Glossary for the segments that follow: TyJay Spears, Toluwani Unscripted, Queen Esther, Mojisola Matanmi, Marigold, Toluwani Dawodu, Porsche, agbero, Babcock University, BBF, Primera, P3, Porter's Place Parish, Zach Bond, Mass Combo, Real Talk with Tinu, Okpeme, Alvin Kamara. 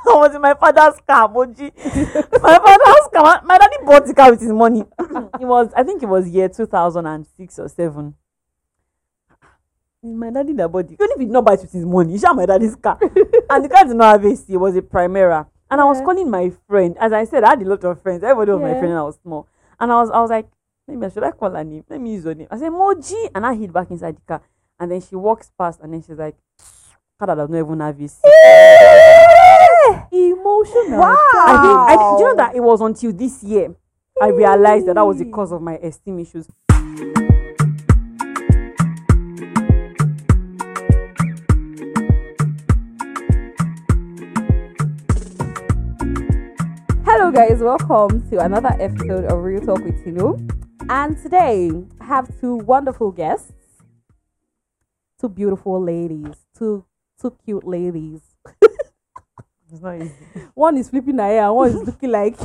I was in my father's car, Moji. My father's car. My daddy bought the car with his money. It was, I think it was year 2006 or 7. My daddy that bought it. Even if he did not buy it with his money, he shot my daddy's car. And the car did not have AC. It was a Primera. And yeah. I was calling my friend. As I said, I had a lot of friends. Everybody was my friend when I was small. And I was like, maybe should I call her name? Let me use her name. I said, Moji. And I hid back inside the car. And then she walks past and then she's like, car that does not even have AC. Emotional. Wow. I think, do you know that it was until this year I realized that was the cause of my esteem issues. Hello guys, welcome to another episode of Real Talk with Tinu. And today I have two wonderful guests. Two beautiful ladies. Two cute ladies. It's not easy. One is flipping her hair and one is looking like.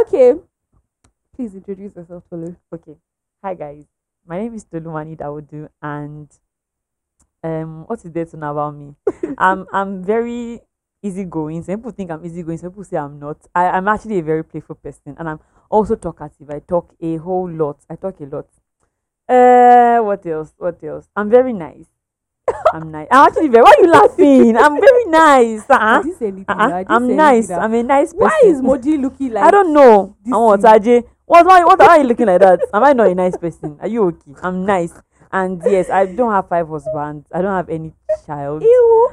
Okay. Please introduce yourself, Tolu. Okay. Hi, guys. My name is Toluwani Dawodu, and what is there to know about me? I'm very easygoing. Some people think I'm easygoing, some people say I'm not. I'm actually a very playful person, and I'm also talkative. I talk a whole lot. What else? I'm very nice. I'm nice. I'm actually very. Why are you laughing? I'm very nice. I'm nice. I'm a nice person. Why is Moji looking like? I don't know. What are you looking like that? Am I not a nice person? Are you okay? I'm nice. And yes, I don't have 5 husbands. I don't have any child. Ew.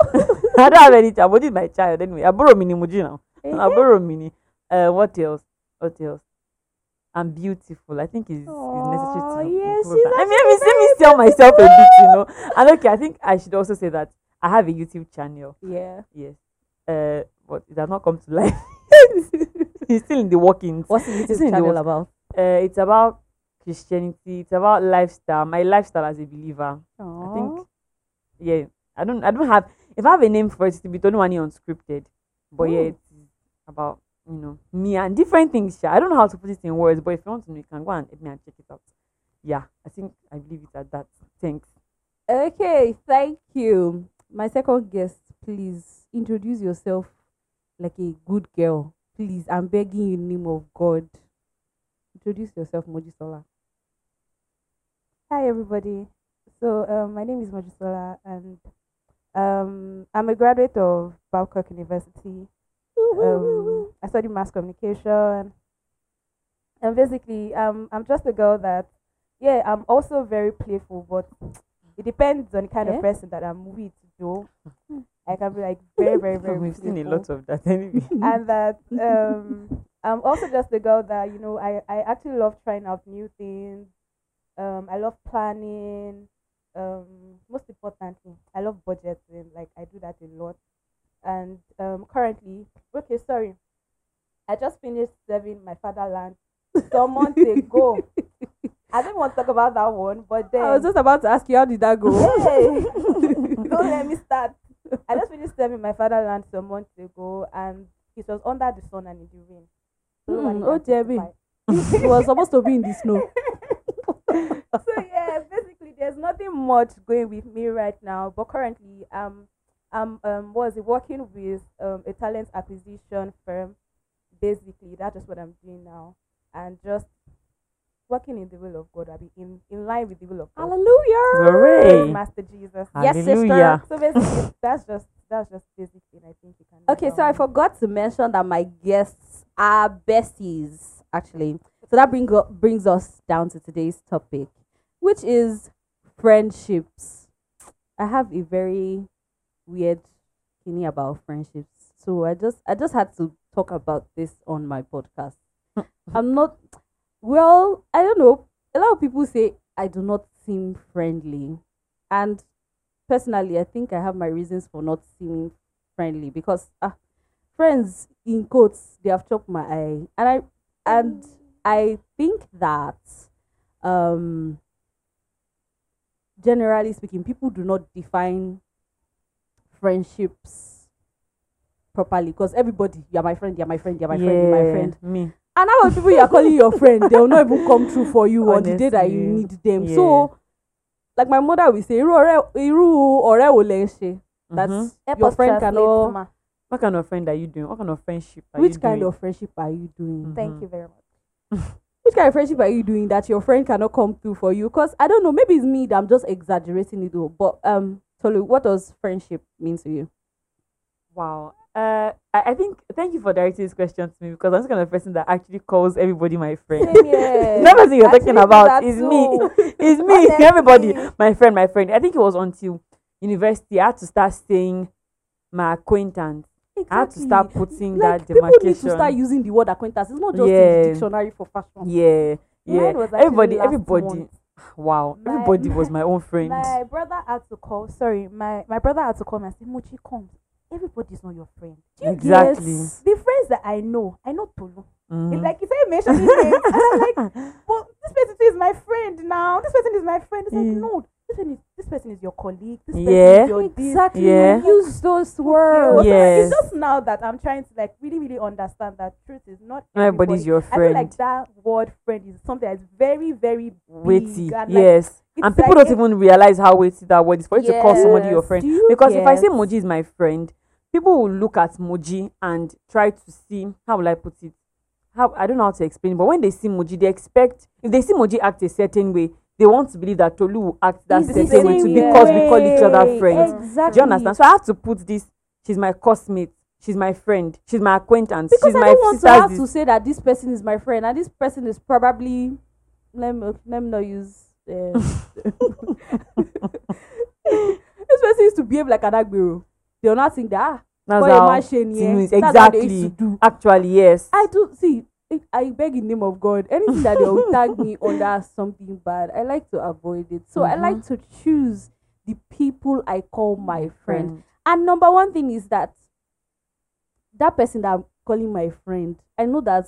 I don't have any child. Moji is my child anyway. I borrow mini Moji now. I borrow mini. What else? I'm beautiful. I think it's necessary to improve that. Let me tell myself a bit, And okay, I think I should also say that I have a YouTube channel. Yeah. Yes. But it has not come to life. It's still in the workings. What's the YouTube channel about? It's about Christianity. It's about lifestyle. My lifestyle as a believer. Aww. I think. Yeah. I don't have. If I have a name for it, it will be Toluwani Unscripted. But yeah, it's about. Me and different things. I don't know how to put it in words, but if you want to know, you can go and help me and check it out. Yeah, I believe it at that. Thanks. Okay, thank you. My second guest, please introduce yourself like a good girl. Please, I'm begging you in the name of God. Introduce yourself, Mojisola. Hi, everybody. So, my name is Mojisola, and I'm a graduate of Babcock University. I studied mass communication, and basically, I'm just a girl that, I'm also very playful, but it depends on the kind of person that I'm with, though. I can be like very, very, very. We've playful. Seen a lot of that anyway. And that I'm also just a girl that I actually love trying out new things. I love planning. Most importantly, I love budgeting. Like I do that a lot. And currently, I just finished serving my fatherland some months ago. I didn't want to talk about that one, but then I was just about to ask you, how did that go? Don't let me start. I just finished serving my fatherland some months ago, and it was under the sun and in the rain. Oh, Jerry, it was supposed to be in the snow. So basically, there's nothing much going with me right now, but currently, was working with a talent acquisition firm. Basically, that's just what I'm doing now, and just working in the will of God. I'll be in line with the will of God. Hallelujah! Hooray. Master Jesus. Hallelujah. Yes, sister. So basically, that's just basically. I think you can. Okay, so I forgot to mention that my guests are besties, actually. So that brings us down to today's topic, which is friendships. I have a very weird thingy about friendships, so I just had to talk about this on my podcast. I don't know, a lot of people say I do not seem friendly, and personally I think I have my reasons for not seeming friendly, because friends in quotes, they have chopped my eye, and I think that generally speaking, people do not define friendships properly, because everybody, you're my friend, me, and how many people you are calling your friend, they will not even come true for you on the day that you need them. So like my mother will say, iru ore, that's your friend cannot. What kind of friend are you doing? What kind of friendship are you doing? Which kind of friendship are you doing? Mm-hmm. Thank you very much. Which kind of friendship are you doing that your friend cannot come through for you? Because I don't know, maybe it's me that I'm just exaggerating it though. But Tolu, what does friendship mean to you? Wow. I think thank you for directing this question to me, because I'm the kind of person that actually calls everybody my friend. Yes. The person you're actually talking about is me. It's me. Everybody, my friend, my friend. I think it was until university I had to start saying my acquaintance. Exactly. I had to start putting like, that demarcation. People need to start using the word acquaintance. It's not just in the dictionary for fashion. Yeah, yeah. Everybody. Wow, everybody was my own friend. My brother had to call. Sorry, my brother had to call me and say, "Mochi, come. Everybody's not your friend." Exactly. Yes. The friends that I know Tolu. Mm-hmm. It's like if I mention these names, I'm like, well, this person is my friend now. This person is my friend. It's like, no, this person is your colleague. This person is your exactly. Yeah. Use those words. Yes. So it's just now that I'm trying to like really, really understand that truth is not everybody's your friend. I feel like that word "friend" is something that's very, very big. Weighty. And, like, yes. And people like don't even realize how weighty that word is for you to call somebody your friend. Because if I say Moji is my friend, people will look at Moji and try to see, how will I put it? I don't know how to explain, but when they see Moji, they expect, if they see Moji act a certain way, they want to believe that Tolu will act that certain way too, because we call each other friends. Exactly. Do you understand? So I have to put this, she's my cosmate, she's my friend, she's my acquaintance, because she's my sister. Because I don't want to have to say that this person is my friend, and this person is probably, let me not use, this person used to behave like an agbero. They're not saying that. That's how Tinu is. Exactly. Actually, yes. I do see. I beg in the name of God, anything that they will tag me under something bad, I like to avoid it. So I like to choose the people I call my friend. And number one thing is that person that I'm calling my friend, I know that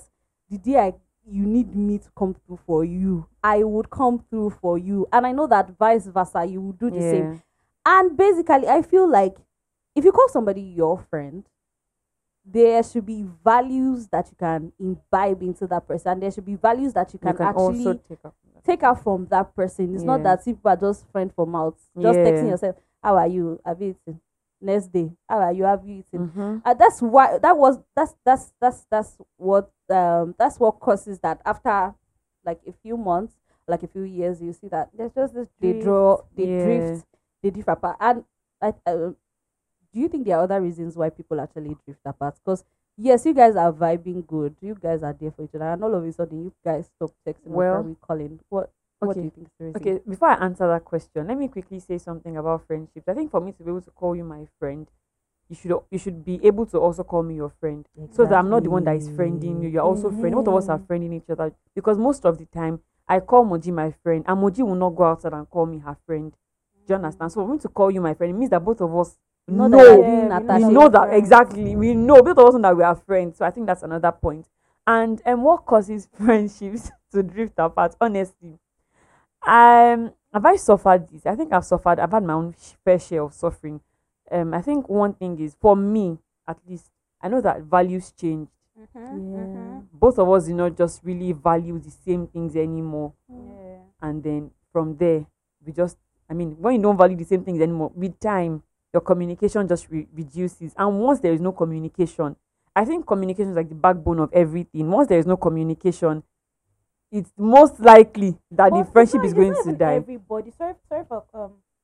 the day you need me to come through for you, I would come through for you, and I know that vice versa, you will do the same. And basically, I feel like, if you call somebody your friend, there should be values that you can imbibe into that person. There should be values that you can actually take up from that person. It's not that people are just friends for mouth, just texting yourself, "How are you? Have you eaten? Next day, how are you? Have you eaten?" That's why that's what causes that after like a few months, like a few years, you see that there's just this drift. They drift apart, and do you think there are other reasons why people actually drift apart? Because, yes, you guys are vibing good. You guys are there for each other. And all of a sudden, you guys stop texting and calling. What do you think is the reason? Okay, before I answer that question, let me quickly say something about friendships. I think for me to be able to call you my friend, you should be able to also call me your friend. Exactly. So that I'm not the one that is friending you. You're also friend. Both of us are friending each other. Because most of the time, I call Moji my friend. And Moji will not go outside and call me her friend. Do you understand? So for me to call you my friend, it means that both of us, we know both of us that we are friends. So I think that's another point. And what causes friendships to drift apart? Honestly, have I suffered this? I think I've suffered. I've had my own fair share of suffering. I think one thing is, for me at least, I know that values change. Both of us do not just really value the same things anymore. And then from there, when you don't value the same things anymore, with time, your communication just reduces. And once there is no communication, I think communication is like the backbone of everything. Once there is no communication, it's most likely that the friendship is going to die. Everybody, sorry for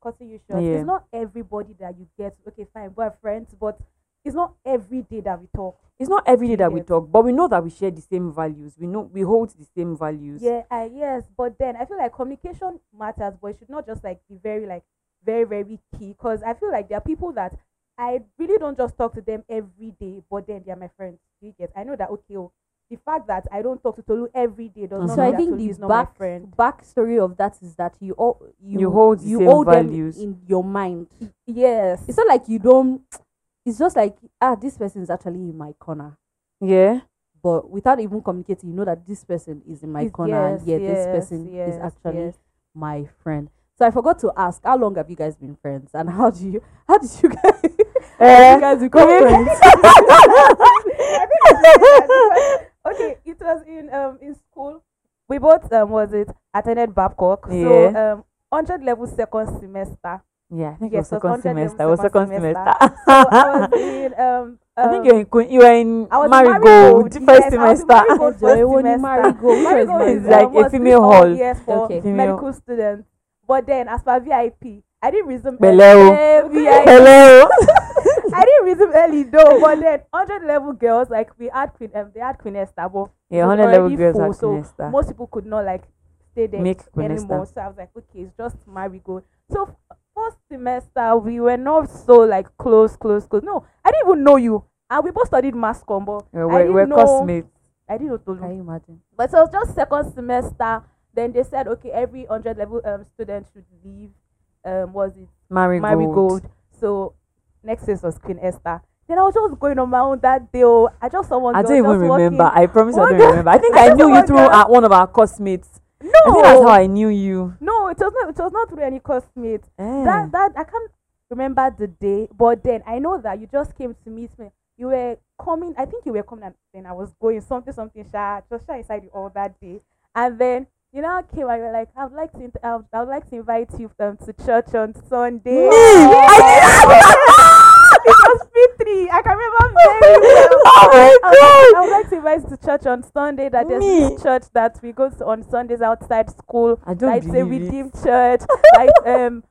cutting you short. It's not everybody that you get. Okay, fine, we're friends, but it's not every day that we talk. It's not every day that we talk, but we know that we share the same values. We know we hold the same values. Yes, but then I feel like communication matters, but it should not just like be very, very key, because I feel like there are people that I really don't just talk to them every day, but then they are my friends. You get? I know that the fact that I don't talk to Tolu every day does not mean that Tolu is not my friend. Backstory of that is that you hold values in your mind. Yes, it's not like you don't. It's just like this person is actually in my corner. Yeah. But without even communicating, you know that this person is in my corner. This person is actually my friend. So I forgot to ask, how long have you guys been friends, and how did you guys become friends? Okay, it was in school. We both attended Babcock. So 100 level second semester. Yeah, I think it was second semester. So I was in I think you were in Marigold first semester. Marigold is like a female hall for medical students. But then as for VIP, I didn't resume early. I didn't resume early though. But then 100 level girls, like we had Queen Esther, but yeah, 100 level girls full, so Queen Esther. Most people could not like stay there anymore. So I was like, okay, it's just Marigold. So first semester we were not so like close. No, I didn't even know you, and we both studied Mass Combo. Yeah, we're classmates. I didn't know Tolu. Can you imagine? But so it was just second semester. Then they said, okay, every 100 level student should leave. Was it Marigold? So next is was Queen Esther. Then I was just going on my own that day. I just someone. I don't even remember. I promise I don't remember. I think I knew you through one of our classmates. No, I think that's how I knew you. No, it was not through any classmates. That I can't remember the day, but then I know that you just came to meet me. You were coming. I think you were coming, and then I was going something. Just inside you all that day, and then you know came and you were like, I would like to invite you to church on Sunday. Me? It was P3. I can remember very well. Oh my God! I would like to invite you to church on Sunday. That there's this church that we go to on Sundays outside school. I don't believe it. It's a redeemed church. Like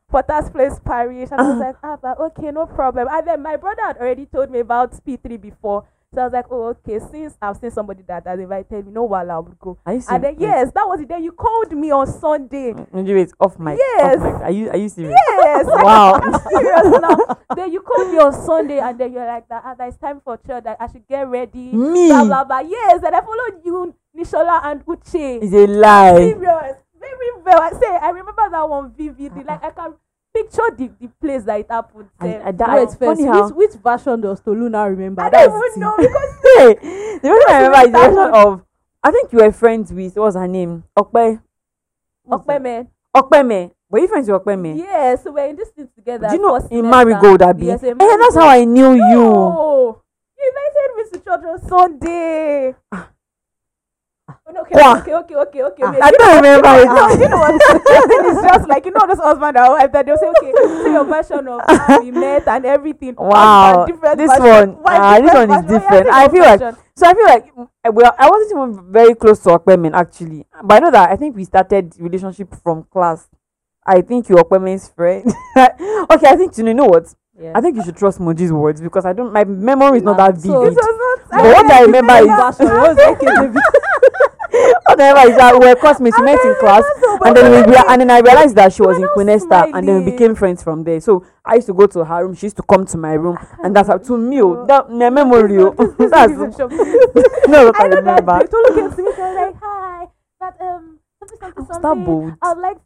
Porter's Place Parish. And I was like, but okay, no problem. And then my brother had already told me about P3 before. So I was like, oh, okay, since I've seen somebody that has invited me, no, while I would go. And then, yes, that was the day you called me on Sunday. It's off mic. Yes. Are you serious? Yes. Wow. I'm serious now. Then you called me on Sunday, and then you're like, that it's time for church, that I should get ready. Me? Blah, blah, blah. Yes, and I followed you, Nishola and Uche. It's a lie. Serious. Very well. I remember that one vividly. Like, I can picture the place that it happened there. Which version does Tolu now remember? I don't even know because the version I remember is the version of, I think you were friends with, what was her name? Okpeme. Were you friends with Okpeme? Yes, we were in this thing together. Do you know in Marigold, Abi? Yes, that's how I knew you. You invited me to church on Sunday. Okay. I don't remember it. You know what? It's just like, this husband and wife that they'll say, okay, say your version of how we met and everything. Wow. This one is different. I feel like I wasn't even very close to Okpemen actually. But I know that I think we started relationship from class. I think you're Okpemen's friend. Okay, I think, you know what? Yes. I think you should trust Moji's words because my memory is not that vivid. So but what I remember is whatever is that we're classmates, we met in class, and then I realized that she was in Queen Esther, and then we became friends from there. So I used to go to her room, she used to come to my room, and that's up to me. That my memory, that's no, I remember. Tolu came to me and like, hi, but something. I'd like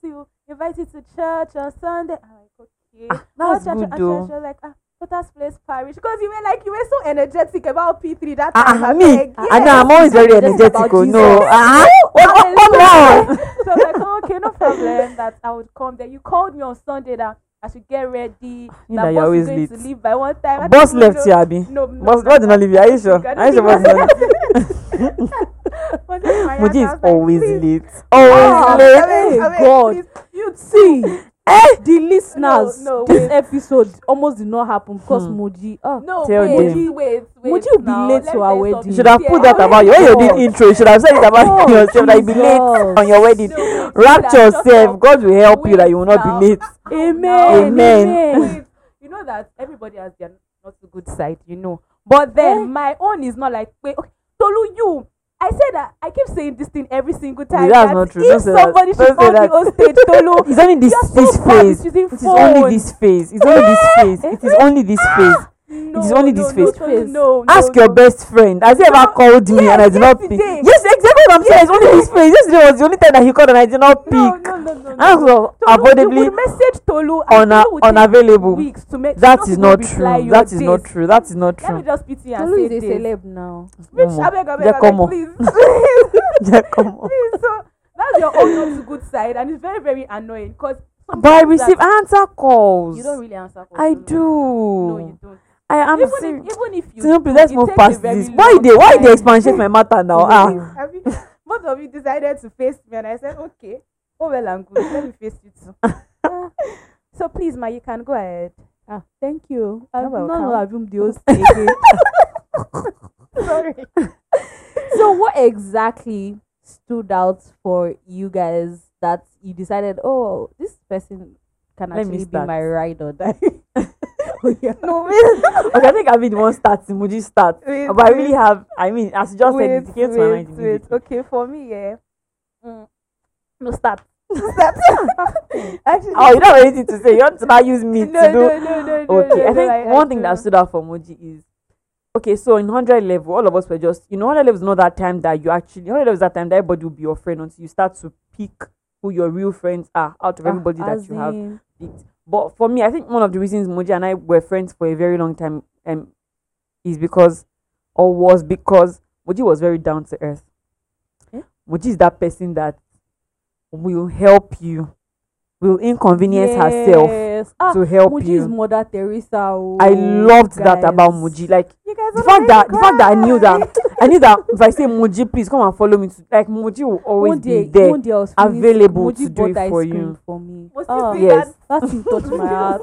to invite you to church on Sunday. I'm like, okay, that's good though. Porter's Place Parish, because you were so energetic about P3 that time. I know I'm always very energetic. So I was like, okay, no problem. That I would come there. You called me on Sunday that I should get ready. That boss is going to leave by one time. Boss left you, Abi. No. Boss did not leave you. Are you sure? Moji is always late. Always late. God, you'd see. The listeners, this episode almost did not happen because Moji. Moji will be late to our wedding. You should have put that about you. When you did intro, you should have said it about yourself that you'll be late on your wedding. Wrap yourself. God will help you that you will not be late. Amen. You know that everybody has their not so good side, But then my own is not like, wait, okay, Tolu, you. I said that I keep saying this thing every single time. Yeah, that's not true. If somebody should call me on stage, Tolu, it's only this phase. It is only this phase. No. Ask your best friend. Has he ever called me and I did not pick? Yes, exactly what I'm saying. It's only this phase. Yesterday was the only time that he called and I did not pick. No. Avoidably message Tolu unavailable. That is not true. That is not true. Let me just pity and Tolu is a celeb now. Please. So that's your own good side, and it's very, very annoying because. But I receive answer calls. You don't really answer calls. I do. No, you don't. I am saying, even if you do, let's move past this. Why they expatiate my matter now? Both of you decided to face me, and I said, okay, Oh, well and good. Let me face you too. So please, Ma, you can go ahead. Ah, thank you. I'm not going to assume the host. Sorry. So what exactly stood out for you guys that you decided, oh, this person can actually be my ride or die? Oh, yeah. No, okay, I think I've been the one starting. Moji start. But I really have, I mean, as you just said, it came to my mind. Okay, for me, yeah. No, start. Actually, oh, you don't have anything to say. You want to not use me to do. No, okay, no, I think one thing that stood out for Moji is, okay, so in 100 level, all of us were just, 100 level is not that time that you actually, 100 level is that time that everybody will be your friend until you start to pick who your real friends are out of everybody that you have picked. But for me, I think one of the reasons Moji and I were friends for a very long time is because Moji was very down to earth. Yeah. Moji is that person that will help you, will inconvenience herself to help Moji's you. Moji's Mother Teresa. Oh, I loved that about Moji. Like the fact that I knew that if I say Moji, please come and follow me. Like Moji will always be there, available to do it for you. For me. Yes, that's touched my heart.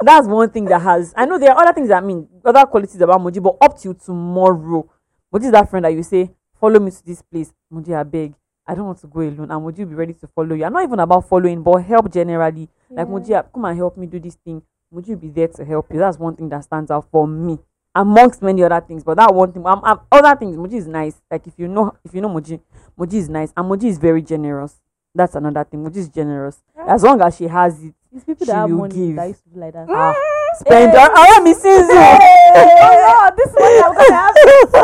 That's one thing that has. I know there are other things that other qualities about Moji, but up till tomorrow, Moji is that friend that you say, follow me to this place. Moji, I beg. I don't want to go alone, and Moji be ready to follow you? I'm not even about following, but help generally. Yeah. Like Moji, come and help me do this thing. Moji be there to help you? That's one thing that stands out for me, amongst many other things. But that one thing, other things, Moji is nice. Like if you know Moji, Moji is nice, and Moji is very generous. That's another thing. Moji is generous. Yeah. As long as she has it, these people that have money that used to be like that. Spend. I am missing you. This money I'm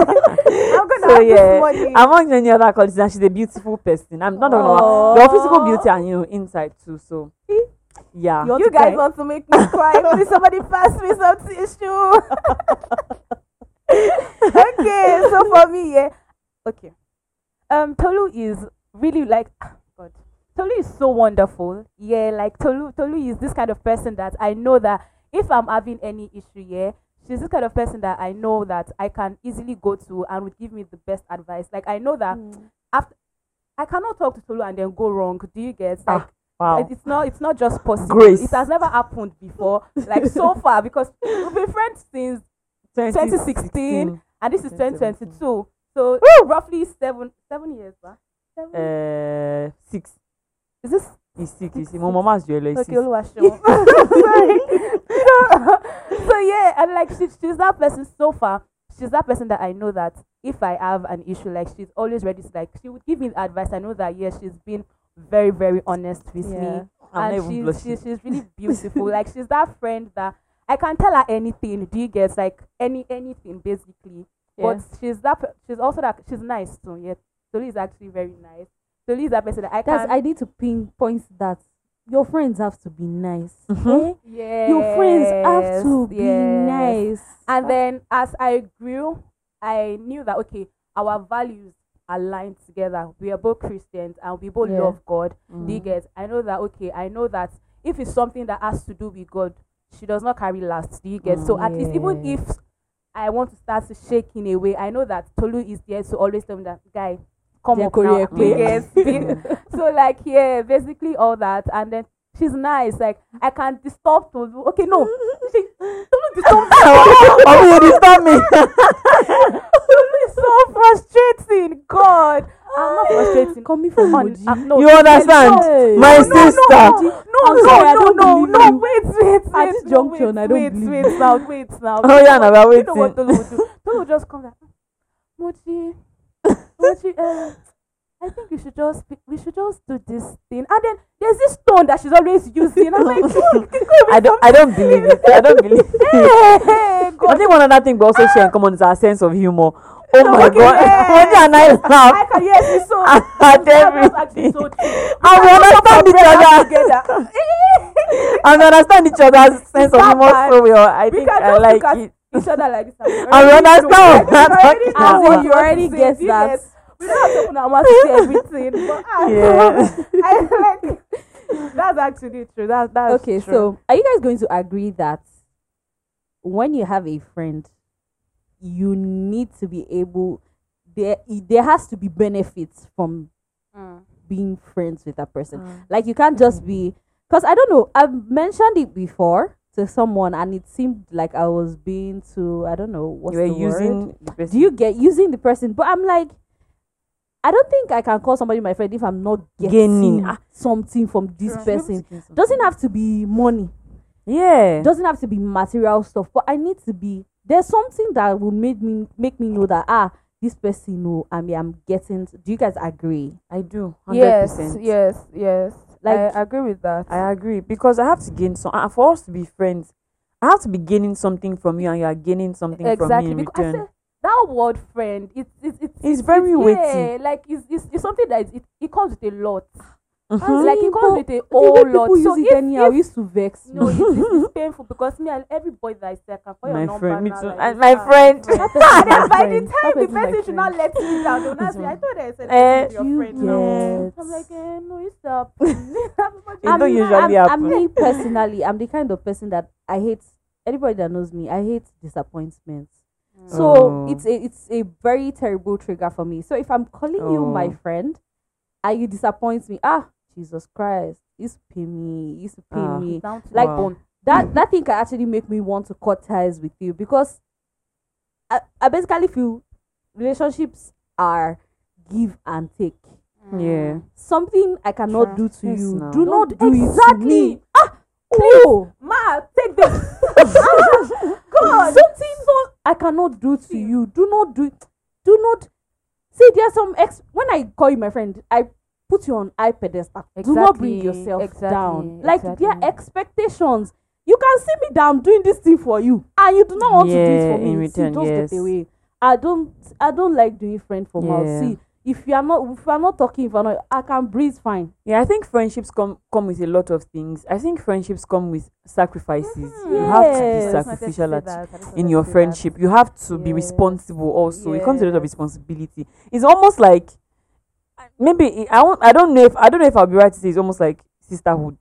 gonna have. This money. Among many other qualities, and she's a beautiful person. I'm not talking about the physical beauty and inside too. So yeah, you guys want to make me cry? Please, somebody pass me some tissue. Okay, so for me, okay. Tolu is really like. Tolu is so wonderful. Yeah, like Tolu is this kind of person that I know that if I'm having any issue, she's this kind of person that I know that I can easily go to and would give me the best advice. Like I know that after I cannot talk to Tolu and then go wrong. Do you get? Like wow. It's not just possible. Grace. It has never happened before. Like so far, because we've been friends since 2016 and this is 2022. So roughly seven years back. 6. Is this? It's sick. It's my mama's jewelry. Okay, sorry. So and like she's that person so far. She's that person that I know that if I have an issue, like she's always ready to she would give me advice. I know that she's been very very honest with me, and she's really beautiful. Like she's that friend that I can tell her anything. Do you get anything basically? Yeah. But she's nice too. Yeah, Tolu is actually very nice. Tolu is that person that I need to pinpoint that your friends have to be nice. Mm-hmm. Yeah, your friends have to be nice. And then as I grew, I knew that our values align together. We are both Christians and we both love God. Do you get? I know that if it's something that has to do with God, she does not carry last. Do you get? So at least even if I want to start to shaking away, I know that Tolu is there to always tell me that guy. Come up now. So basically all that, and then she's nice. Like I can disturb Tolu. Okay, no, don't disturb me. Oh, you disturb me. Tolu is so frustrating. God, I'm not frustrating. Coming from Moji. No, you understand, my sister. No. Wait. At this junction, I don't believe. Wait now. Oh yeah, now we're waiting. You know what Tolu would do? Tolu just come like, Moji. I think we should just do this thing, and then there's this stone that she's always using. I'm like, I don't believe it. I think one other thing we also share in common is our sense of humor. Oh my god! And I laugh. I can hear so. We understand each other's sense of humor so well. I think I like it. Each other like this. I understand. You already guessed that. We don't have to open our mouth to say everything. But I like it. That's actually true. That's okay. True. So, are you guys going to agree that when you have a friend, you need to be able? There has to be benefits from being friends with that person. Like, you can't just be, because I don't know, I've mentioned it before to someone, and it seemed like I was being too, I don't know, what's the word? Do you get using the person? But I'm like, I don't think I can call somebody my friend if I'm not gaining something from this person. Doesn't have to be money. Yeah. Doesn't have to be material stuff, but I need to be, there's something that will make me know that, this person, I'm getting. Do you guys agree? I do. 100%. Yes. Like, I agree with that. I agree, because I have to gain some. For us to be friends, I have to be gaining something from you, and you are gaining something from me in return. Exactly. That word "friend" it's very weighty. Like, it's something that it comes with a lot. Mm-hmm. Like, it comes with a whole lot. So I used to vex. No, it's painful, because me and everybody that is there can call your number. Friend, me too. And my friend. And by the time the person should not let me down, don't ask me. I thought I said your friend. No. I'm like, no, it's up. Me personally, I'm the kind of person that I hate. Anybody that knows me, I hate disappointments. So it's a very terrible trigger for me. So if I'm calling you my friend, and you disappoint me, Jesus Christ, it's pain me. Like, that thing can actually make me want to cut ties with you, because I basically feel relationships are give and take. Yeah. Something I cannot do to you. No. Do not do it to me. Oh, Ma, take this. God, something I cannot do to you. Do not do it. Do not. See, there's some when I call you my friend, I put you on high pedestal. Exactly. Do not bring yourself down. Like, their expectations. You can see me down doing this thing for you, and you do not want to do it for me. In return, see, just get away. I don't like doing friend for mouth. See, if I'm not talking, I can breathe fine. Yeah, I think friendships come with a lot of things. I think friendships come with sacrifices. Mm-hmm. You have to be sacrificial in your friendship. You have to be responsible also. It comes with a lot of responsibility. It's almost like, I don't know if I'll be right to say it's almost like sisterhood.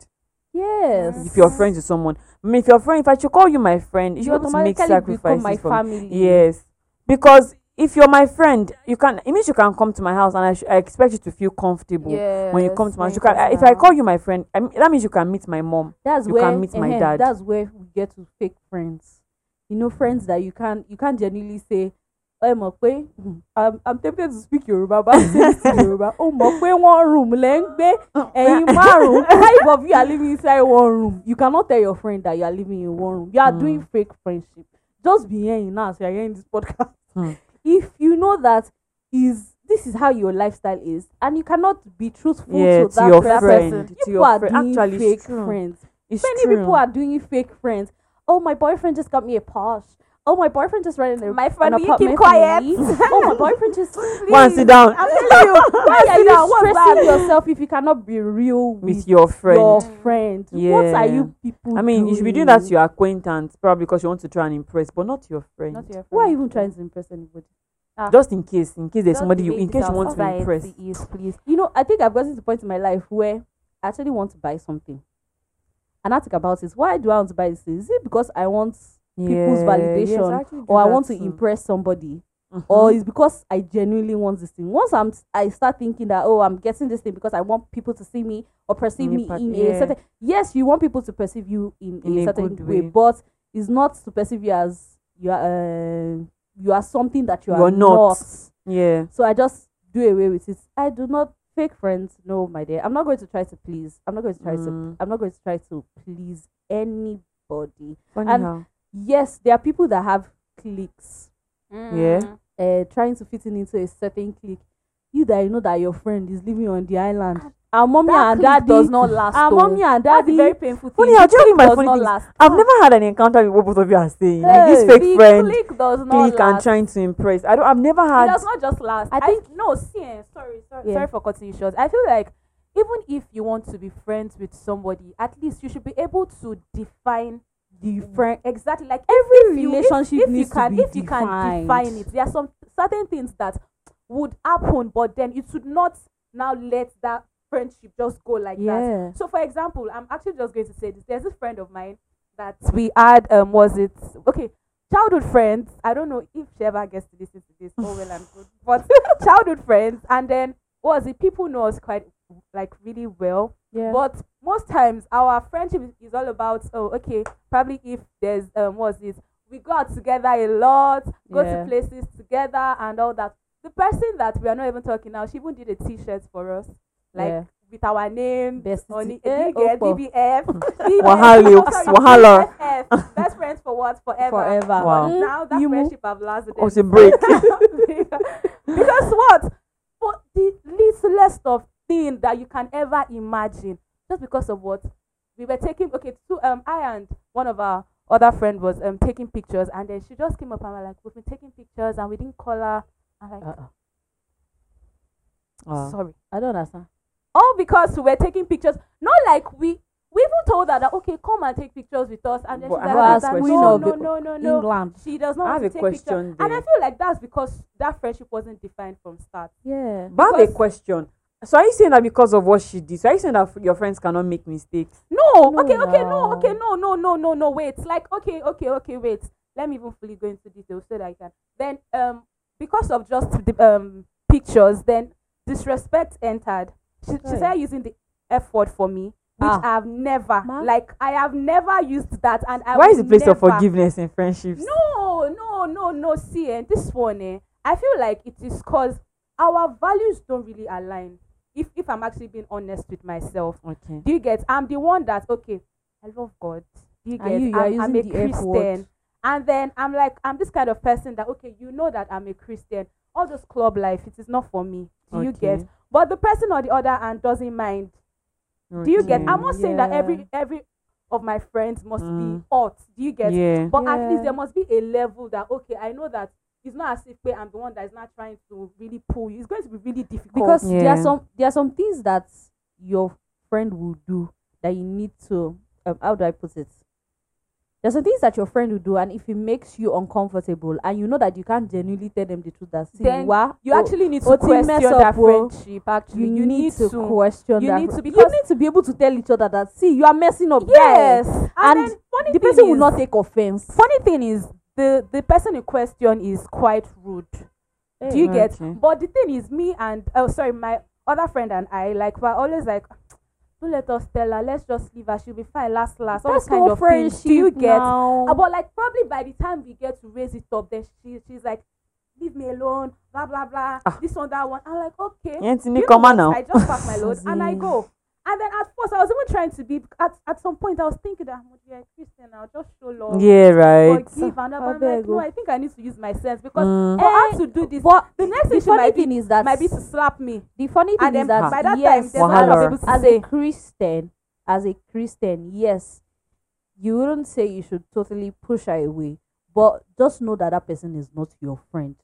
Yes. If you're friends with someone, if I should call you my friend, you have to make sacrifices for me. Yes, because if you're my friend, it means you can come to my house, and I expect you to feel comfortable when you come to my house. You can, if I call you my friend, that means you can meet my mom. You can meet my dad. That's where we get to fake friends. You know, friends that you can't genuinely say, "Hey, Mokwe, I'm tempted to speak Yoruba, but I'm saying Yoruba. Oh, Mokwe, one room, lengbe, and in one room. Five of you are living inside one room. You cannot tell your friend that you are living in one room. You are doing fake friendship. Just be hearing now, so you are hearing this podcast. If you know that this is how your lifestyle is, and you cannot be truthful to that person, people are doing fake friends. Many people are doing fake friends. Oh, my boyfriend just got me a Porsche. Oh, my boyfriend just ran in there. My friend, you keep quiet. Oh, my boyfriend just. One, sit down. I'm telling you, why are you stressing yourself if you cannot be real with your friend? Yeah. What are you people? I mean, you should be doing that to your acquaintance, probably because you want to try and impress, but not your friend. Why are you even trying to impress anybody? Just in case there's somebody you want to impress. Please. You know, I think I've gotten to the point in my life where I actually want to buy something, and I think about it. Why do I want to buy this? Is it because I want people's validation, or I want to impress somebody, or it's because I genuinely want this thing? Once I start thinking that, I'm getting this thing because I want people to see me or perceive me in a certain. Yes, you want people to perceive you in a certain way, but it's not to perceive you as you are something that you are not. Yeah. So I just do away with it. I do not fake friends. No, my dear, I'm not going to try to please. I'm not going to try to please anybody. Anyhow. Yes, there are people that have cliques. Mm. Yeah. Trying to fit into a certain clique. You that you know that your friend is living on the island. Our mommy and daddy does not last. Our mommy and daddy. That's very painful thing. I've never had an encounter with what both of you are saying. Like, this fake friend clique and trying to impress. I've never had. It does not just last. Sorry for cutting you short. I feel like even if you want to be friends with somebody, at least you should be able to define. Different, exactly. Like, every relationship if you can define it. There are some certain things that would happen, but then it should not now let that friendship just go like that. So, for example, I'm actually just going to say this. There's this friend of mine that we had. Childhood friends. I don't know if she ever gets to listen to this. Oh well, I'm good. But childhood friends, and then people know us quite like really well. Yeah. But most times our friendship is all about, oh, okay, probably if there's we go out together a lot, go to places together and all that. The person that we are not even talking now, she even did a T-shirt for us, like with our name, BBF, BBF, best friends for what? Forever. Wow. But now that friendship have lasted. Oh, it's a break. Because what? For the least of thing that you can ever imagine, just because of what we were taking. Okay, I and one of our other friend was taking pictures, and then she just came up and was like, "We've been taking pictures, and we didn't call her." I'm like, sorry, I don't understand. All because we were taking pictures. Not like we even told her that, okay, come and take pictures with us. And then she's like, no, England. She does not have to take pictures. And I feel like that's because that friendship wasn't defined from start. Yeah. But I have a question. So are you saying that because of what she did? So are you saying that your friends cannot make mistakes? No. Wait. Like, okay, wait. Let me even fully go into details so that I can. Then, because of just the pictures, then disrespect entered. She started using the F word for me, which I have never, I have never used that. And I why is the place of forgiveness in friendships? No. See, and this one, I feel like it is because our values don't really align. If I'm actually being honest with myself, okay. Do you get? I'm the one that I love God. Do you get? I'm a Christian, and then I'm like, I'm this kind of person that that I'm a Christian. All this club life, it is not for me. Do you get? But the person on the other hand doesn't mind. Okay. Do you get? I'm not saying that every of my friends must be hot. Do you get? Yeah. But at least there must be a level that I know that it's not as if I'm the one that is not trying to really pull you. It's going to be really difficult because there are some things that your friend will do that you need to how do I put it? There's some things that your friend will do, and if it makes you uncomfortable, and you know that you can't genuinely tell them the truth, then you actually need to question that friendship. Actually, you need to question that. You need to be able to tell each other that you are messing up. Yes, and the person will not take offense. Funny thing is, the person in question is quite rude. Hey, do you get? But the thing is, me and my other friend and I we're always like, don't let us tell her. Let's just leave her. She'll be fine. Last. All kind of things. Do you get? But probably by the time we get to raise it up, then she's like, leave me alone. Blah blah blah. This one, that one. I'm like, okay. I just pack my load and I go. And then at first I was even trying to be. At some point I was thinking that I'm a Christian. I'll just show love. Yeah, right. Forgive. And I'm like, no, I think I need to use my sense because I have to do this. But the next issue might be to slap me. The funny thing is that by that time, there's not able to say. As a Christian, yes, you wouldn't say you should totally push her away, but just know that that person is not your friend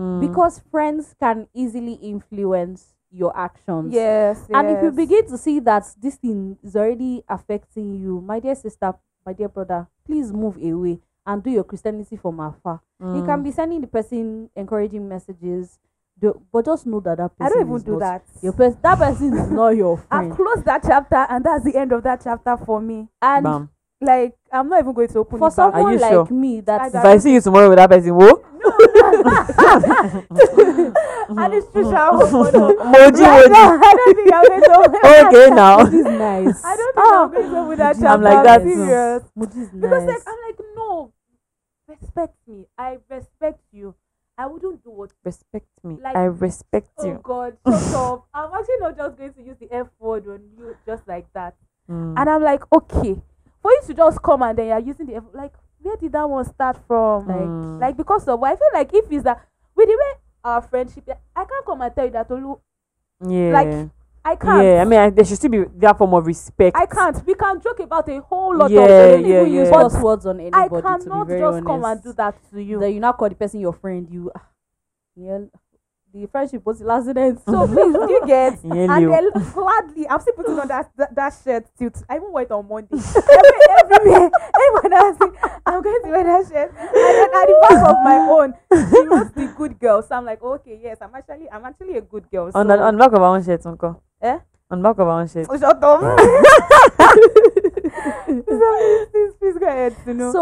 because friends can easily influence your actions. Yes. And if you begin to see that this thing is already affecting you, my dear sister, my dear brother, please move away and do your Christianity from afar. You can be sending the person encouraging messages, but just know that person, I don't even do that. That person is not your friend. I've closed that chapter, and that's the end of that chapter for me. And I'm not even going to open it. For someone like me, that's if I see you tomorrow with that person, whoa. And it's true. I don't think I'm going to. Okay, now. Moji's nice. I don't think I'm going to go with that chapter. I'm like, that's serious. Moji's nice. Because I'm like, no, respect me. I respect you. I wouldn't do what. Respect me. Like, I respect you. Oh God, shut up. I'm actually not just going to use the F word on you just like that. And I'm like, okay, for you to just come and then you're using the F word, like, where did that one start from? Like because of what I feel like if it's that with the way our friendship, I can't come and tell you that Tolu. Yeah. Like I can't. Yeah, I mean there should still be that form of respect. I can't. We can joke about a whole lot of things. Use those words on anybody. I cannot come and do that to you. Then you now call the person your friend. The friendship was the last day. So please, do you get? Yeah, and then gladly, I'm still putting on that shirt. I even wore it on Monday. Everyone else, I'm going to wear that shirt. And then at the back of my own, she must be good girl. So I'm like, okay, yes, I'm actually a good girl. So. On back of our own shirt, uncle. Eh? On back of our own shirt. Oh, shut up. So please go ahead. Tinu. So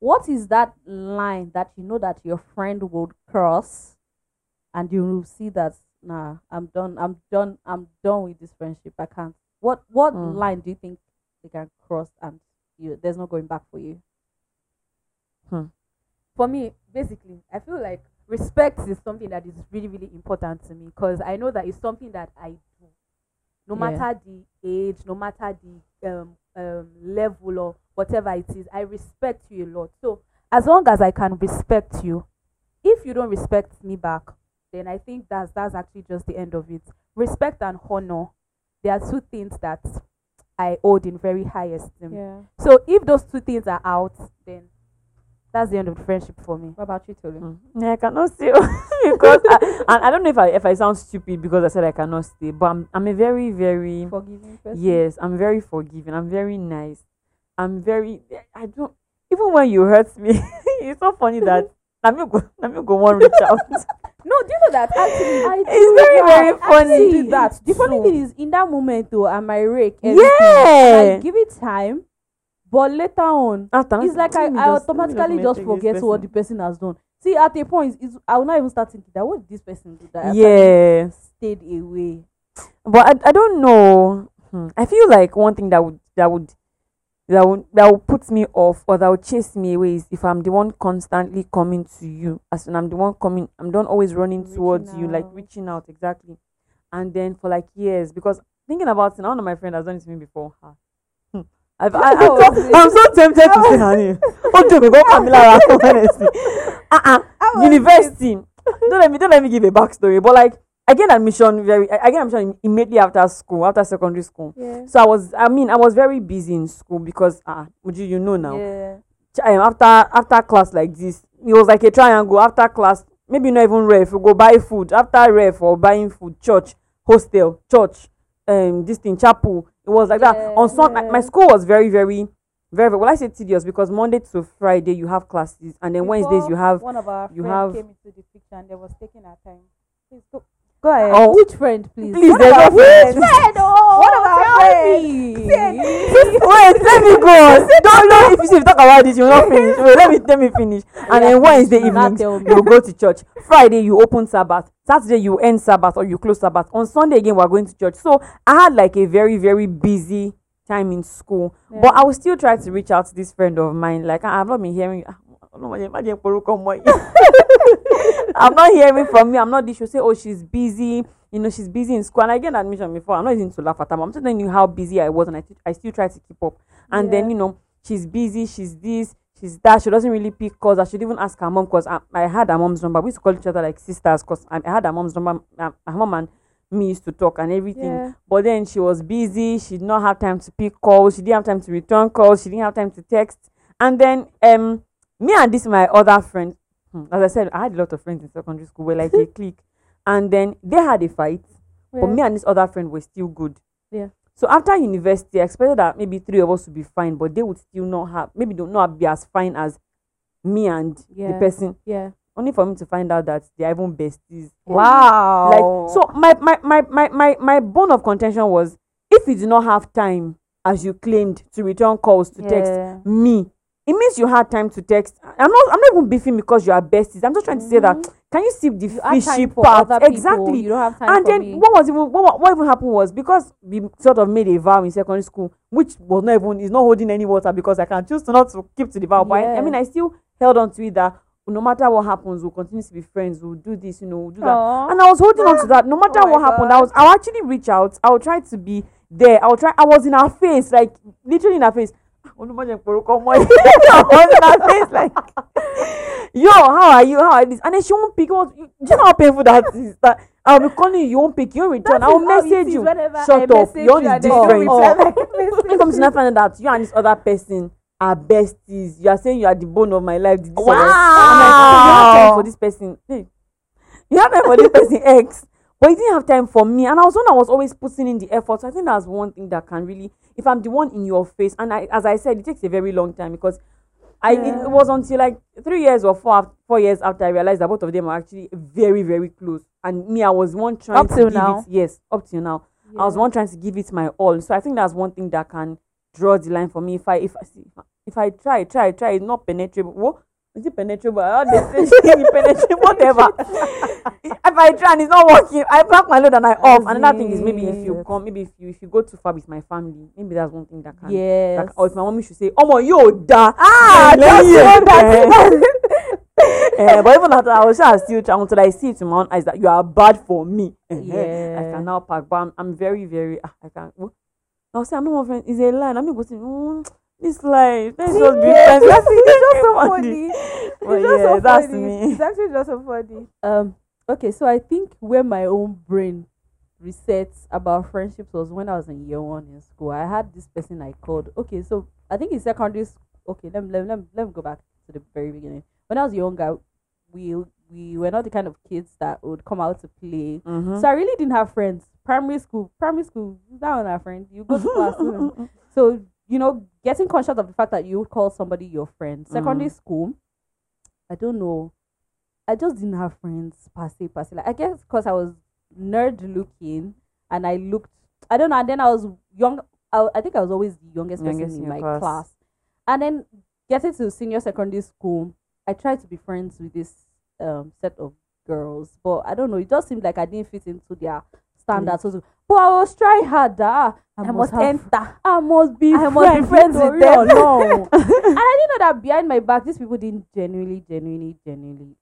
what is that line that you know that your friend would cross? And you will see that nah, I'm done with this friendship. I can't. What line do you think they can cross and there's no going back for you? For me, basically, I feel like respect is something that is really, really important to me, because I know that it's something that I do. No matter the age, no matter the level or whatever it is, I respect you a lot. So as long as I can respect you, if you don't respect me back, then I think that's actually just the end of it. Respect and honor, they are two things that I hold in very high esteem. Yeah. So if those two things are out, then that's the end of the friendship for me. What about you, Tolu? Yeah, I cannot stay because I don't know if I sound stupid because I said I cannot stay, but I'm a very, very forgiving person. Yes, I'm very forgiving. I'm very nice. I don't, even when you hurt me, it's so funny that Namiko won't reach out. No, do you know that actually? It's very, very funny. Do that. The funny thing is, in that moment though, I'm irate. Yeah, I give it time. But later on, it's like I automatically just forget what the person has done. See, at a point, I will not even start thinking that, what did this person do that? Stayed away. But I don't know. I feel like one thing that would put me off or that would chase me away is if I'm the one constantly coming to you. As in, I'm the one coming. I'm not always running towards you, like reaching out, exactly. And then for like years, because thinking about it, one of my friends has done it to me before. I'm so tempted to say her name. Oh, Joby, go Camila. Honestly, university. Don't let me give a backstory. But like, I get admission immediately after school, after secondary school. Yeah. So I was very busy in school because you know now. Yeah. After class like this, it was like a triangle. After class, maybe not even ref. We go buy food. After ref or buying food, church, hostel, church, this thing, chapel. It was like that. On Sunday, my school was very, very, very, very. Well, I say tedious because Monday to Friday you have classes, and then Wednesdays you have. One of our friends came into the picture and they was taking our time. Please go ahead. Oh. Which friend, please? Please, which friend? Oh, one of our friends. Wait, let me go. Don't know if you talk about this, you will not finish. Wait, let me finish. And then Wednesday evenings you go to church. Friday you open Sabbath. Saturday you end Sabbath or you close Sabbath. On Sunday again we're going to church. So I had like a very, very busy time in school. Yeah. But I will still try to reach out to this friend of mine. Like I've not been hearing I'm not hearing from you. I'm not this. She'll say, oh, she's busy. You know, she's busy in school. And I get an admission before. I'm not even to laugh at her. I'm just telling you how busy I was, and I still try to keep up. And then, you know, she's busy, she's this, she's that. She doesn't really pick calls. I should even ask her mom, because I had her mom's number. We used to call each other like sisters, because I had her mom's number. Her mom and me used to talk and everything. Yeah. But then she was busy. She did not have time to pick calls. She didn't have time to return calls. She didn't have time to text. And then me and this my other friend, as I said, I had a lot of friends in secondary school. We're like a clique. And then they had a fight. Yeah. But me and this other friend were still good. Yeah. So after university, I expected that maybe three of us would be fine, but they would still not have, maybe don't not be as fine as me and the person. Yeah. Only for me to find out that they are even besties. Wow. Like, so my bone of contention was, if you do not have time, as you claimed, to return calls, to text me, it means you had time to text. I'm not even beefing because you are besties. I'm just trying to say that, can you see the fishy part? Exactly. You don't have time and for then me. What even happened was, because we sort of made a vow in secondary school, which was not even, is not holding any water, because I can choose to not to keep to the vow. But I still held on to it that no matter what happens, we'll continue to be friends. We'll do this, you know, we'll do that. Aww. And I was holding on to that. No matter what happened, I'll actually reach out. I'll try to be there. I was in her face, like literally in her face. Like, yo, how are you? How are this? And then she won't pick. Do you know how painful that is? That I'll be calling you, you won't pick. You return. I'll message you. Shut up. You're is different. It comes to not finding that you and this other person are besties. You are saying you are the bone of my life. Wow. I'm like, you have time for this person. Hey, you have time for this person X. But you didn't have time for me. And I was one that was always putting in the effort. So I think that's one thing that can really, if I'm the one in your face, and as I said, it takes a very long time, because it was until like 3 years or four years after I realized that both of them are actually very, very close. And me, I was one trying up to till give now. It. Yes, up till now. Yeah. I was one trying to give it my all. So I think that's one thing that can draw the line for me. If I try, it's not penetrable. Is it penetrable? Oh, they say it's penetrable, whatever. If I try and it's not working, I pack my load and I off. And another thing is maybe if you come, maybe if you go too far with my family, maybe that's one thing that can. Yes. Or if my mommy should say, oh my, yo, da. Ah, just that. But even after I was still trying until I see it in my own eyes that you are bad for me. Yeah. I can now pack, but I'm very, very. I can't. I'll say I'm not my friend. It's a lie. I'm not going to say. It's like, let's just be friends. It's just so funny. It's actually just so funny. Okay, so I think where my own brain resets about friendships was when I was in year 1 in school. I had this person I called. Okay, so I think in secondary school. Okay, let me go back to the very beginning. When I was younger, we were not the kind of kids that would come out to play. Mm-hmm. So I really didn't have friends. Primary school, that was our friend. You go to class with them. So, you know, getting conscious of the fact that you would call somebody your friend. Secondary school, I don't know. I just didn't have friends, per se. Like, I guess because I was nerd-looking, and I don't know, and then I was young. I think I was always the youngest person in my class. And then getting to senior secondary school, I tried to be friends with this set of girls. But I don't know, it just seemed like I didn't fit into their standards. Mm-hmm. But I was trying harder. I must be friends with them. No. And I didn't know that behind my back, these people didn't genuinely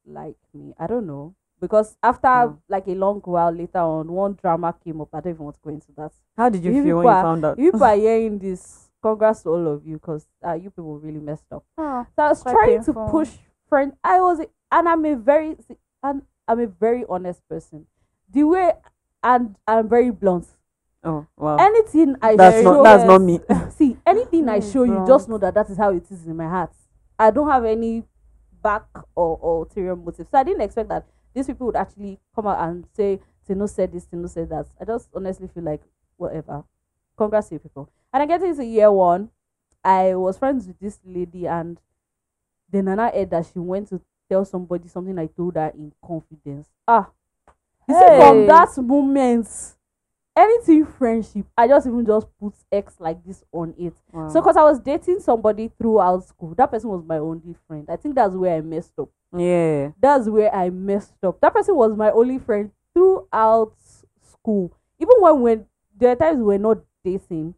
like me. I don't know. Because after like a long while later on, one drama came up. I don't even want to go into that. How did you feel when you found out? You are hearing this. Congrats to all of you because you people really messed up. So I was trying to push friends. I'm a very honest person. I'm very blunt. Oh wow! Anything I show, that's not me. See, anything I show you, just know that is how it is in my heart. I don't have any back or ulterior motive. So I didn't expect that these people would actually come out and say, "Tinu said this, Tinu said that." I just honestly feel like whatever. Congrats to you people. And I get into year 1. I was friends with this lady, and then Nana heard that she went to tell somebody something I told her in confidence. See, from that moment, anything friendship, I just put X like this on it. Wow. So, because I was dating somebody throughout school, that person was my only friend. I think that's where I messed up. Yeah. That's where I messed up. That person was my only friend throughout school. Even when there are times we were not dating,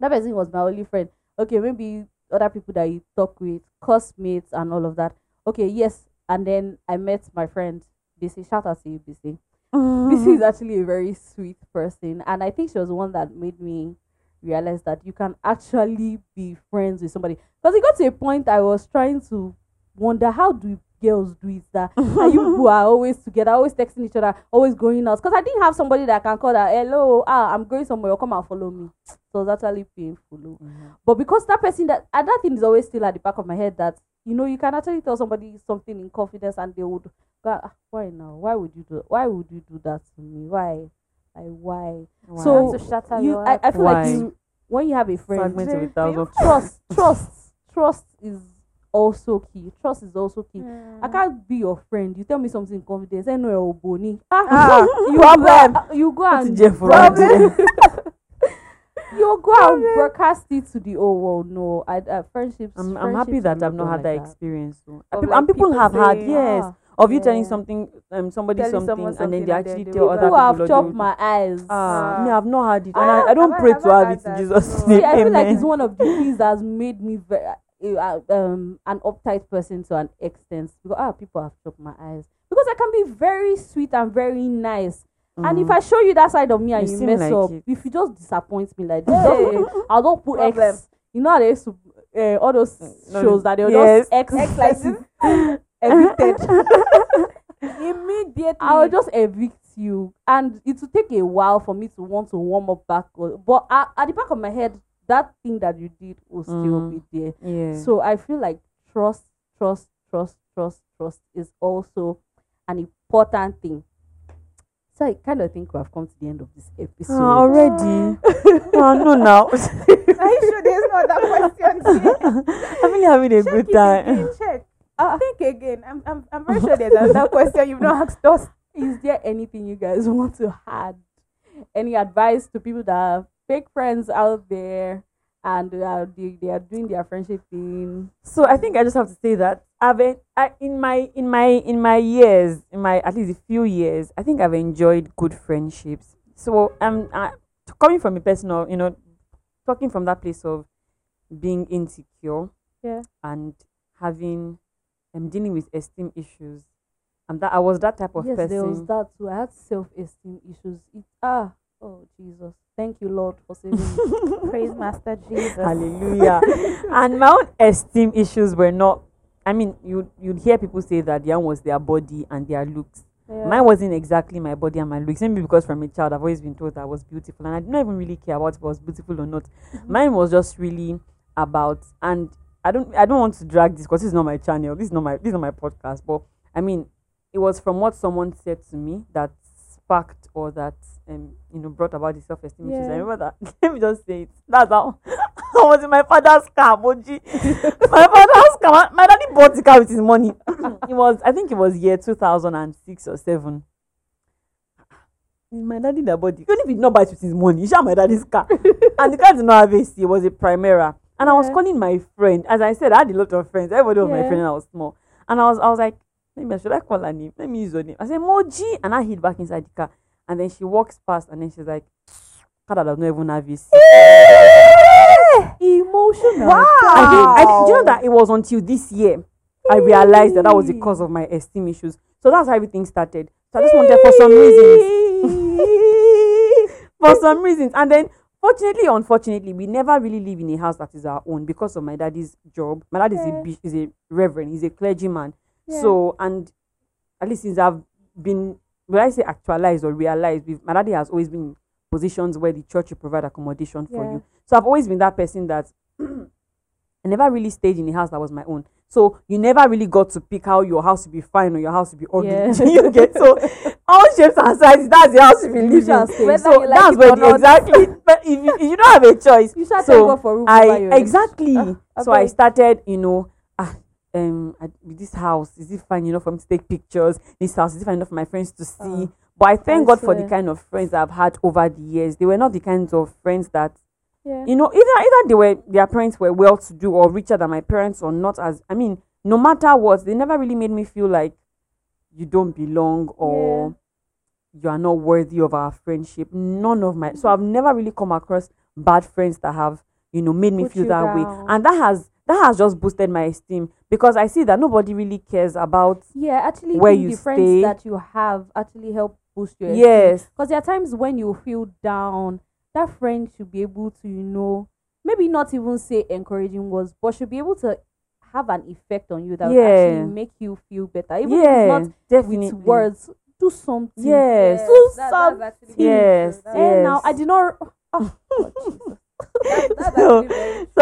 that person was my only friend. Okay, maybe other people that you talk with, classmates and all of that. Okay, yes. And then I met my friend. BC, shout out to you, BC. BC is actually a very sweet person, and I think she was the one that made me realize that you can actually be friends with somebody. Because it got to a point I was trying to wonder, how do girls do it that? And you who are always together, always texting each other, always going out. Because I didn't have somebody that I can call that, hello, I'm going somewhere, come and follow me. So it was actually painful. Mm-hmm. But because that person, that thing is always still at the back of my head that, you know, you can actually tell somebody something in confidence and they would go, why now? Why would you do that to me? Why? So I feel like you, when you have a friend, trust is also key. Yeah. I can't be your friend. You tell me something in confidence. I know you're bony. You go and you go out and broadcast it to the whole world. No, friendships. I'm happy that I've not had that experience. So. And people have had, yes. Of you telling something, somebody something, and then they actually tell other people. I've chopped my eyes. I've not had it. And I don't pray to have it in Jesus' name. See, I feel like it's one of the things that's made me an uptight person to an extent. Because people have chopped my eyes. Because I can be very sweet and very nice. Mm-hmm. And if I show you that side of me and you mess like up, if you just disappoint me like this, I'll not put X. You know how they used to all those shows that they'll just X like this. Evicted. Immediately. I will just evict you. And it will take a while for me to want to warm up back. But at the back of my head, that thing that you did will still be there. Yeah. So I feel like trust is also an important thing. So I kind of think we have come to the end of this episode. Already? No, now. Are you sure there's no other question? I'm really having a good time. Check. Think again. I'm very sure there's another question you've not asked us. Is there anything you guys want to add? Any advice to people that have fake friends out there and they are doing their friendship thing. So I think I just have to say that in my at least a few years, I think I've enjoyed good friendships. So coming from a personal, talking from that place of being insecure, and having dealing with esteem issues, and that I was that type of person. Yes, there was that too. I had self-esteem issues. Oh, Jesus. Thank you, Lord, for saving me. Praise Master Jesus. Hallelujah. And my own esteem issues were not, you'd hear people say that their own was their body and their looks. Yeah. Mine wasn't exactly my body and my looks. Maybe because from a child, I've always been told I was beautiful. And I didn't even really care about if I was beautiful or not. Mm-hmm. Mine was just really about, and I don't want to drag this because this is not my channel. This is not my podcast. But, it was from what someone said to me that sparked or that brought about the self-esteem issues. I remember that. Let me just say it. That's how I was in my father's car, Moji. My father's car. My daddy bought the car with his money. I think it was year 2006 or 7. My daddy that bought it. Even if he did not buy it with his money, he shot my daddy's car. And the car did not have AC. It was a Primera. And I was calling my friend. As I said, I had a lot of friends. Everybody was my friend when I was small. And I was like, maybe should I call her name? Let me use her name. I said, Moji. And I hid back inside the car. And then she walks past and then she's like, God, I don't even have this. Emotional. Wow. I think, do you know that it was until this year I realized that was the cause of my esteem issues. So that's how everything started. So I just wanted for some reasons. And then, fortunately or unfortunately, we never really live in a house that is our own because of my daddy's job. My dad is a reverend. He's a clergyman. Yeah. So, and at least since I've been, will I say actualized or realized, my daddy has always been in positions where the church will provide accommodation for you. So I've always been that person that I never really stayed in a house that was my own. So you never really got to pick how your house would be fine or your house would be ugly. Yeah. You get so all shapes and sizes, that's the house you be living. So that's where exactly. But if you don't have a choice, you start to go for room. I started, this house, is it fine enough for me to take pictures? This house, is it fine enough for my friends to see? But I thank God for the kind of friends I've had over the years. They were not the kinds of friends that, either their parents were well-to-do or richer than my parents or not. No matter what, they never really made me feel like you don't belong or you are not worthy of our friendship. So I've never really come across bad friends that have, made me feel that way. And that has just boosted my esteem because I see that nobody really cares about where you the friends stay. That you have actually help boost your esteem. Yes. Because there are times when you feel down, that friend should be able to, maybe not even say encouraging words, but should be able to have an effect on you that will actually make you feel better. Even if it's not definitely with words, do something. Yes. Do something. Yes. And now I did not... Oh, Jesus. So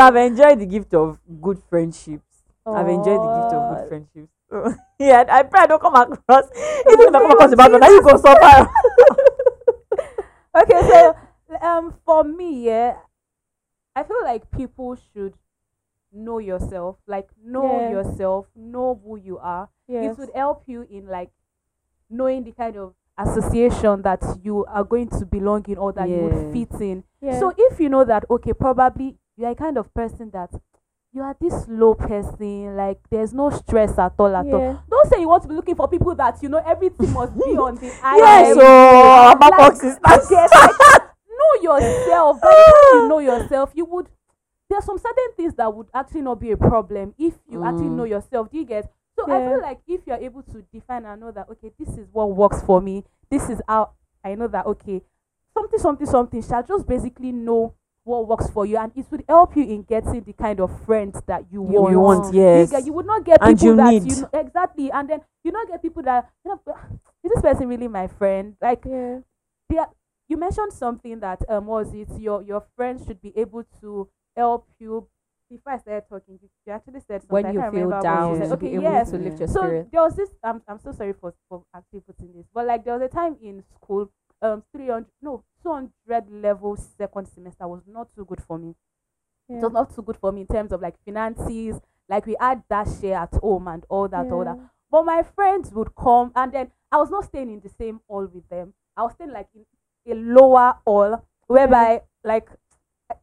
I've enjoyed the gift of good friendships. Aww. I pray I don't come across. Even if I come across about now you go suffer. Okay, so for me, I feel like people should know yourself. Like know yourself, know who you are. Yes. It would help you in like knowing the kind of association that you are going to belong in or that you would fit in. Yeah. So if you know that, okay, probably you're a kind of person that you are this low person, like there's no stress at all. Don't say you want to be looking for people that, everything must be on the eye. Yes, know yourself. By the time you know yourself, there's some certain things that would actually not be a problem if you actually know yourself. Do you get? So I feel like if you're able to define and know that, okay, this is what works for me, this is how I know that, okay, something shall just basically know what works for you, and it would help you in getting the kind of friends that you want. You want, yes. You would not get people and exactly, and then you not get people that, is this person really my friend? Like, you mentioned something that, your friends should be able to help you. Before I started talking, you actually said something. When you feel down, you should be able to lift your spirit. So there was this, I'm so sorry for actually putting this, but like there was a time in school, 200 level second semester was not too good for me. Yeah. It was not too good for me in terms of like finances, like we had that share at home and all that. But my friends would come and then I was not staying in the same hall with them. I was staying like in a lower hall whereby like,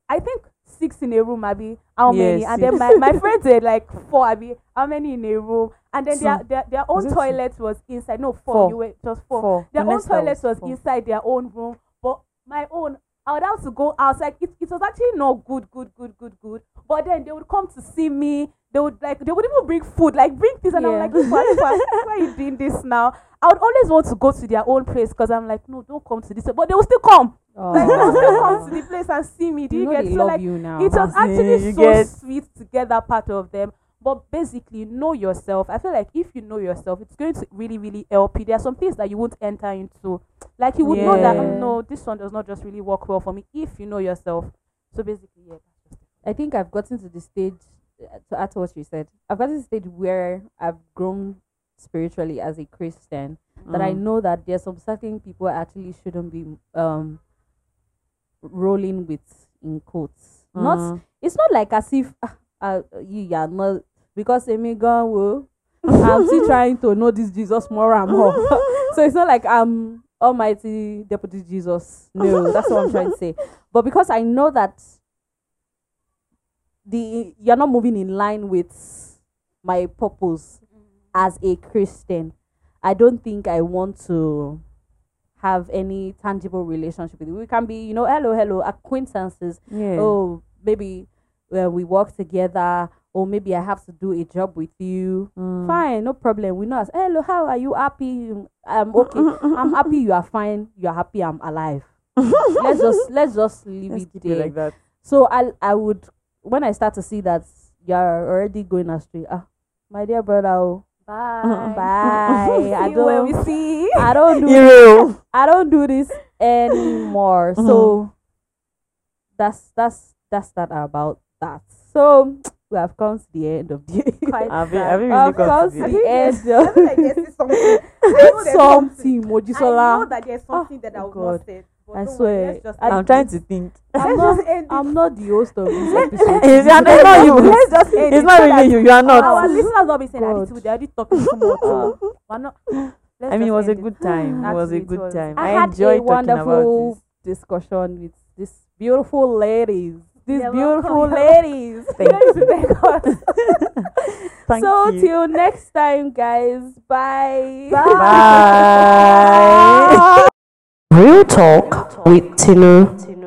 I think 6 in a room, Abby. How many? Yes, and then my friends were like 4, Abby. How many in a room? And then their own toilet was inside. No, 4. You were just 4. Their own toilet was inside their own room. But my own, I would have to go outside. It was actually not good. But then they would come to see me. They would even bring food, like bring this, and I'm like, why are you doing this now? I would always want to go to their own place because I'm like, no, don't come to this. But they will still come. Oh. Like, they will still come to the place and see me. Do you get? So like, it was actually so sweet to get that part of them. But basically, know yourself. I feel like if you know yourself, it's going to really, really help you. There are some things that you won't enter into. Like you would know that, no, this one does not just really work well for me if you know yourself. So basically, I think I've gotten to the stage, to add to what you said, I've gotten to the stage where I've grown spiritually as a Christian, that I know that there's some certain people I actually shouldn't be rolling with, in quotes. Not, it's not like as if... not because I'm still trying to know this Jesus more and more. So it's not like I'm Almighty Deputy Jesus. No, that's what I'm trying to say. But because I know that you're not moving in line with my purpose as a Christian, I don't think I want to have any tangible relationship with you. We can be, hello, acquaintances. Yeah. Oh, maybe... where we work together, or maybe I have to do a job with you. Fine, no problem. We know, hello, how are you? Happy? I'm okay. I'm happy. You are fine. You are happy. I'm alive. let's just leave it there. Like that. So I would, when I start to see that you're already going astray. My dear brother, bye. I don't do this anymore. So that's that about. That. So we have come to the end of the quite I feel like there's something. I know that there's something that I would not say. I swear. I'm trying to think. I'm not the host of this episode. It's not you. Let's just end. It's not really you. You are not. Our listeners have not been saying attitude. They are just talking too much. We're not. I mean, it was a good time. It was a good time. I enjoyed talking about this discussion with these beautiful ladies. These beautiful ladies. Thank so you. Till next time, guys. Bye. Bye. Real Talk with Tinu.